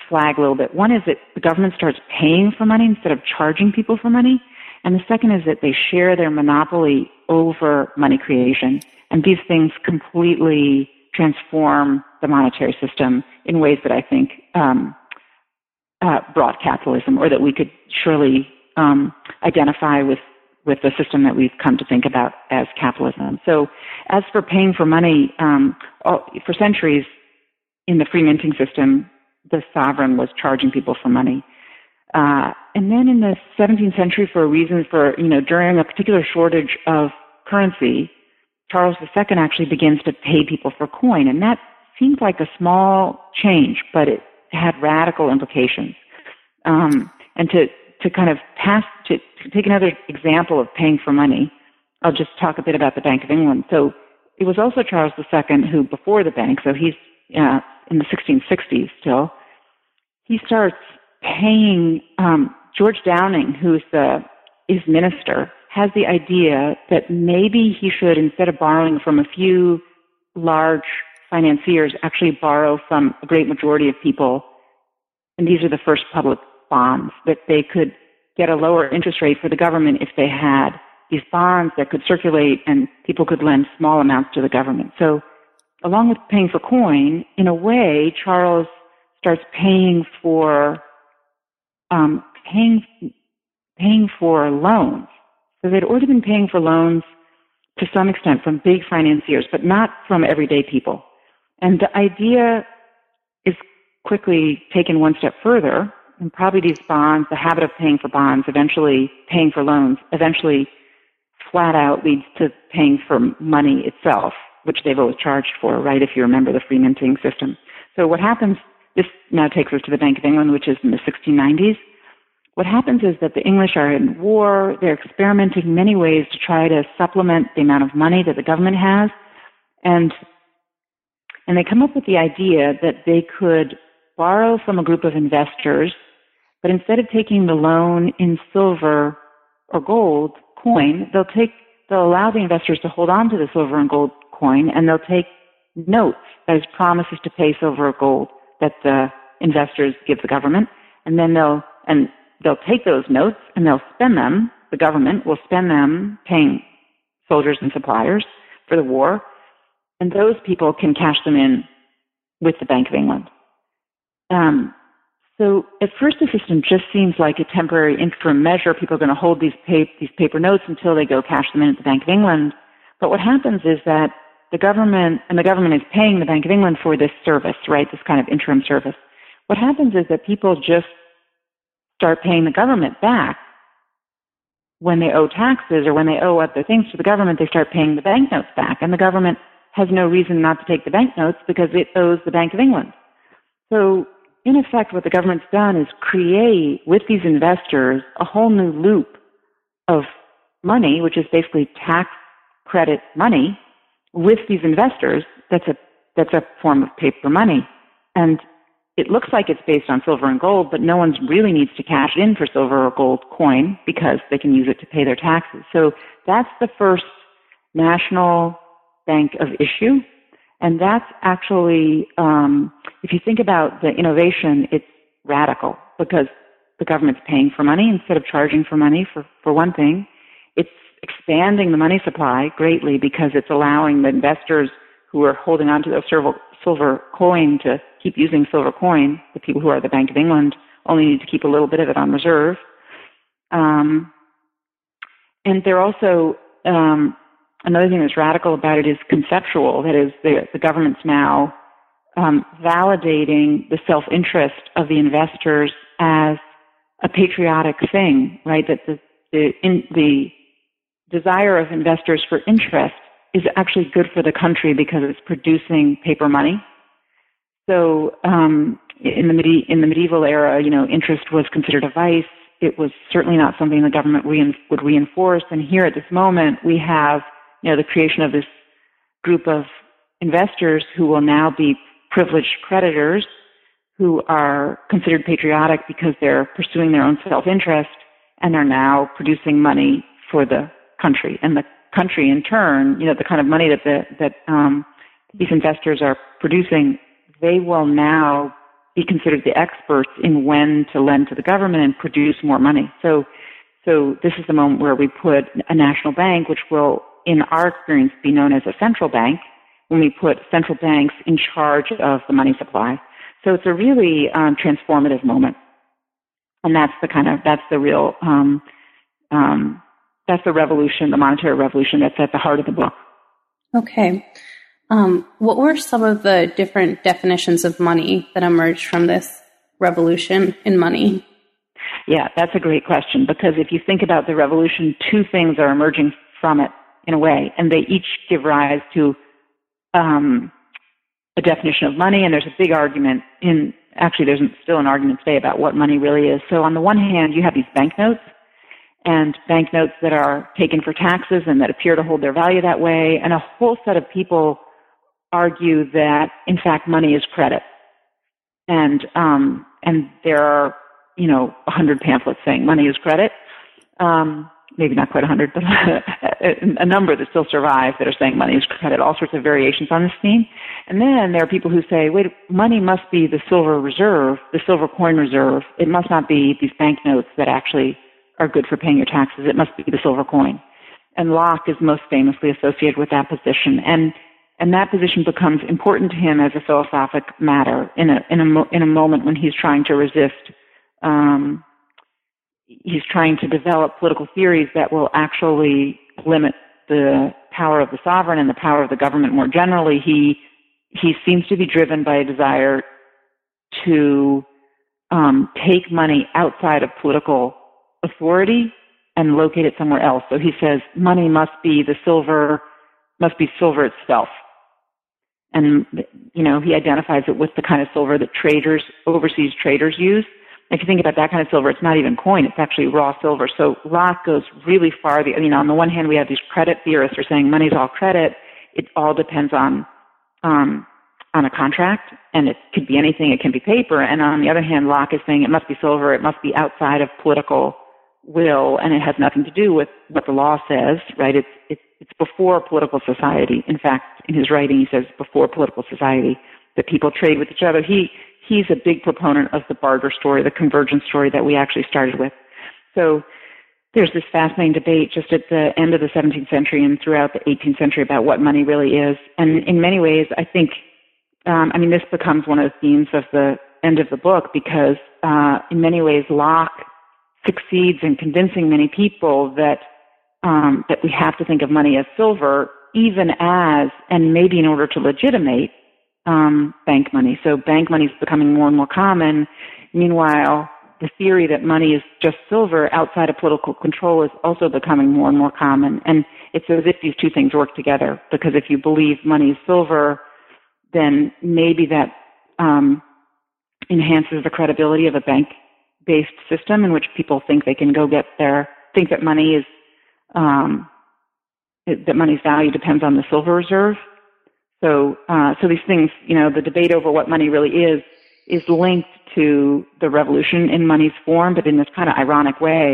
flag a little bit. One is that the government starts paying for money instead of charging people for money. And the second is that they share their monopoly over money creation. And these things completely transform the monetary system in ways that I think um, uh, brought capitalism, or that we could surely um, identify with, with the system that we've come to think about as capitalism. So as for paying for money, um, all, for centuries in the free minting system, the sovereign was charging people for money. Uh, and then in the seventeenth century, for a reason, for, you know, during a particular shortage of currency, Charles the Second actually begins to pay people for coin. And that seems like a small change, but it had radical implications. Um, and to, to kind of pass, to, to take another example of paying for money, I'll just talk a bit about the Bank of England. So it was also Charles the Second who, before the bank, so he's uh, in the sixteen sixties still, he starts paying, um, George Downing, who's the, is minister, has the idea that maybe he should, instead of borrowing from a few large financiers, actually borrow from a great majority of people. And these are the first public bonds, that they could get a lower interest rate for the government if they had these bonds that could circulate and people could lend small amounts to the government. So along with paying for coin, in a way, Charles starts paying for Um, paying paying for loans. So they'd already been paying for loans to some extent from big financiers, but not from everyday people. And the idea is quickly taken one step further, and probably these bonds, the habit of paying for bonds, eventually paying for loans, eventually flat out leads to paying for money itself, which they've always charged for, right, if you remember the free minting system. So what happens, this now takes us to the Bank of England, which is in the sixteen nineties. What happens is that the English are in war. They're experimenting many ways to try to supplement the amount of money that the government has. And, and they come up with the idea that they could borrow from a group of investors, but instead of taking the loan in silver or gold coin, they'll take, they'll allow the investors to hold on to the silver and gold coin, and they'll take notes, that is, promises to pay silver or gold, that the investors give the government, and then they'll, and they'll take those notes and they'll spend them, the government will spend them paying soldiers and suppliers for the war, and those people can cash them in with the Bank of England. Um, so at first the system just seems like a temporary interim measure. People are going to hold these, pa- these paper notes until they go cash them in at the Bank of England. But what happens is that the government, and the government is paying the Bank of England for this service, right, this kind of interim service. What happens is that people just start paying the government back when they owe taxes or when they owe other things to the government. They start paying the banknotes back, and the government has no reason not to take the banknotes because it owes the Bank of England. So, in effect, what the government's done is create, with these investors, a whole new loop of money, which is basically tax credit money, with these investors. That's a that's a form of paper money. And it looks like it's based on silver and gold, but no one really needs to cash in for silver or gold coin because they can use it to pay their taxes. So that's the first national bank of issue. And that's actually, um, if you think about the innovation, it's radical because the government's paying for money instead of charging for money, for, for one thing. It's expanding the money supply greatly because it's allowing the investors who are holding on to their silver coin to keep using silver coin. The people who are the Bank of England only need to keep a little bit of it on reserve. Um, And they're also, um, another thing that's radical about it is conceptual. That is, the, the government's now um, validating the self-interest of the investors as a patriotic thing, right? That the the, in, the desire of investors for interest is actually good for the country because it's producing paper money. So um, in the medi- in the medieval era, you know, interest was considered a vice. It was certainly not something the government re- would reinforce. And here at this moment, we have, you know, the creation of this group of investors who will now be privileged creditors who are considered patriotic because they're pursuing their own self-interest and are now producing money for the country. And the country, in turn, you know, the kind of money that the, that um, these investors are producing, they will now be considered the experts in when to lend to the government and produce more money. So, so this is the moment where we put a national bank, which will, in our experience, be known as a central bank, when we put central banks in charge of the money supply. So it's a really um, transformative moment, and that's the kind of that's the real um, um, that's the revolution, the monetary revolution that's at the heart of the book. Okay. Um, what were some of the different definitions of money that emerged from this revolution in money? Yeah, that's a great question, because if you think about the revolution, two things are emerging from it in a way, and they each give rise to um, a definition of money, and there's a big argument in, actually there's still an argument today about what money really is. So on the one hand, you have these banknotes, and banknotes that are taken for taxes and that appear to hold their value that way, and a whole set of people argue that, in fact, money is credit. And um, and there are, you know, a hundred pamphlets saying money is credit. Um, maybe not quite a hundred, but a number that still survive that are saying money is credit, all sorts of variations on this theme. And then there are people who say, wait, money must be the silver reserve, the silver coin reserve. It must not be these banknotes that actually are good for paying your taxes. It must be the silver coin. And Locke is most famously associated with that position. And And that position becomes important to him as a philosophic matter in a in a in a moment when he's trying to resist. Um, he's trying to develop political theories that will actually limit the power of the sovereign and the power of the government more generally. He he seems to be driven by a desire to um, take money outside of political authority and locate it somewhere else. So he says money must be the silver, must be silver itself. And, you know, he identifies it with the kind of silver that traders, overseas traders use. If you think about that kind of silver, it's not even coin, it's actually raw silver. So Locke goes really far. I mean, on the one hand, we have these credit theorists who are saying money's all credit. It all depends on, um, on a contract, and it could be anything, it can be paper. And on the other hand, Locke is saying it must be silver, it must be outside of political will, and it has nothing to do with what the law says, right? It's, it's, It's before political society. In fact, in his writing, he says before political society that people trade with each other. He he's a big proponent of the barter story, the convergence story that we actually started with. So there's this fascinating debate just at the end of the seventeenth century and throughout the eighteenth century about what money really is. And in many ways, I think, um, I mean, this becomes one of the themes of the end of the book, because uh, in many ways, Locke succeeds in convincing many people that Um, that we have to think of money as silver, even as, and maybe in order to legitimate, um, bank money. So bank money is becoming more and more common. Meanwhile, the theory that money is just silver outside of political control is also becoming more and more common. And it's as if these two things work together, because if you believe money is silver, then maybe that um, enhances the credibility of a bank-based system in which people think they can go get their, think that money is Um, it, that money's value depends on the silver reserve. So, uh, so these things, you know, the debate over what money really is, is linked to the revolution in money's form, but in this kind of ironic way,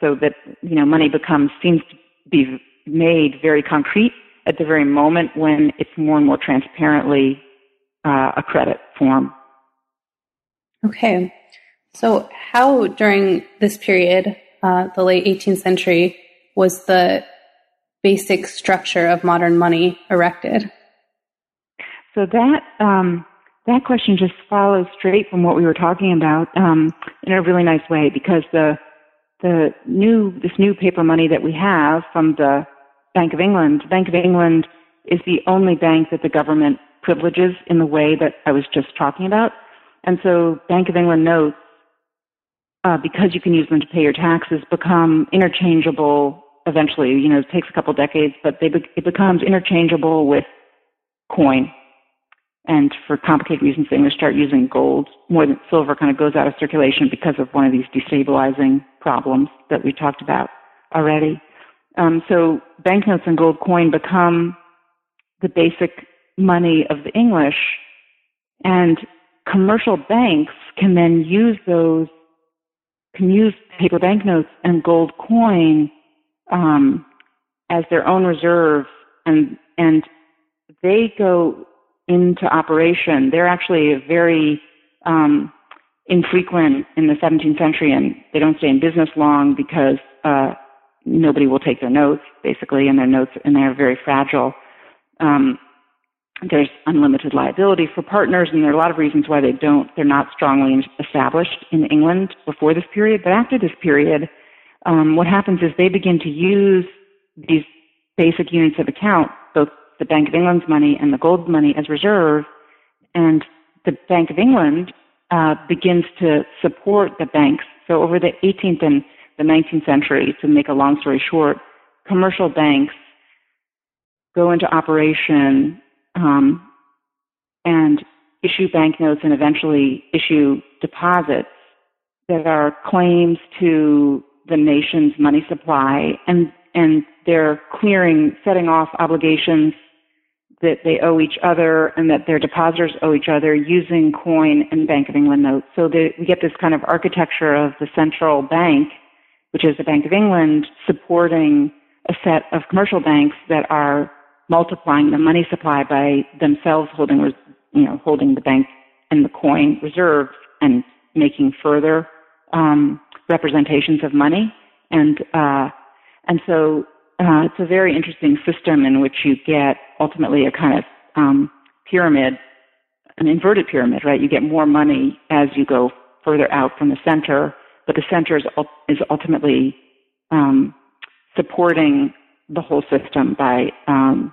so that, you know, money becomes, seems to be made very concrete at the very moment when it's more and more transparently uh, a credit form. Okay. So how during this period, uh, the late eighteenth century, was the basic structure of modern money erected? So that um, that question just follows straight from what we were talking about um, in a really nice way, because the the new, this new paper money that we have from the Bank of England. The Bank of England is the only bank that the government privileges in the way that I was just talking about. And so Bank of England notes, uh, because you can use them to pay your taxes, become interchangeable eventually. You know, it takes a couple decades, but they be- it becomes interchangeable with coin. And for complicated reasons, they start using gold more than silver. Kind of goes out of circulation because of one of these destabilizing problems that we talked about already. Um, so banknotes and gold coin become the basic money of the English, and commercial banks can then use those, can use paper banknotes and gold coin um, as their own reserve, and and they go into operation. They're actually very um, infrequent in the seventeenth century, and they don't stay in business long because uh, nobody will take their notes, basically, and their notes, and they're very fragile. Um, there's unlimited liability for partners, and there are a lot of reasons why they don't, they're not strongly established in England before this period. But after this period, um, what happens is they begin to use these basic units of account, both the Bank of England's money and the gold money, as reserve, and the Bank of England uh, begins to support the banks. So over the eighteenth and the nineteenth century, to make a long story short, commercial banks go into operation um, and issue banknotes and eventually issue deposits that are claims to the nation's money supply, and and they're clearing, setting off obligations that they owe each other and that their depositors owe each other using coin and Bank of England notes. So they, we get this kind of architecture of the central bank, which is the Bank of England, supporting a set of commercial banks that are multiplying the money supply by themselves holding, you know, holding the bank and the coin reserves and making further um, representations of money. And uh, and so Uh, it's a very interesting system in which you get ultimately a kind of um, pyramid, an inverted pyramid, right? You get more money as you go further out from the center, but the center is, is ultimately um, supporting the whole system by um,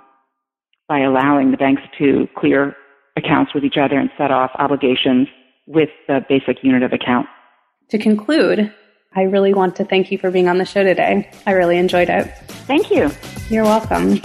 by allowing the banks to clear accounts with each other and set off obligations with the basic unit of account. To conclude, I really want to thank you for being on the show today. I really enjoyed it. Thank you. You're welcome.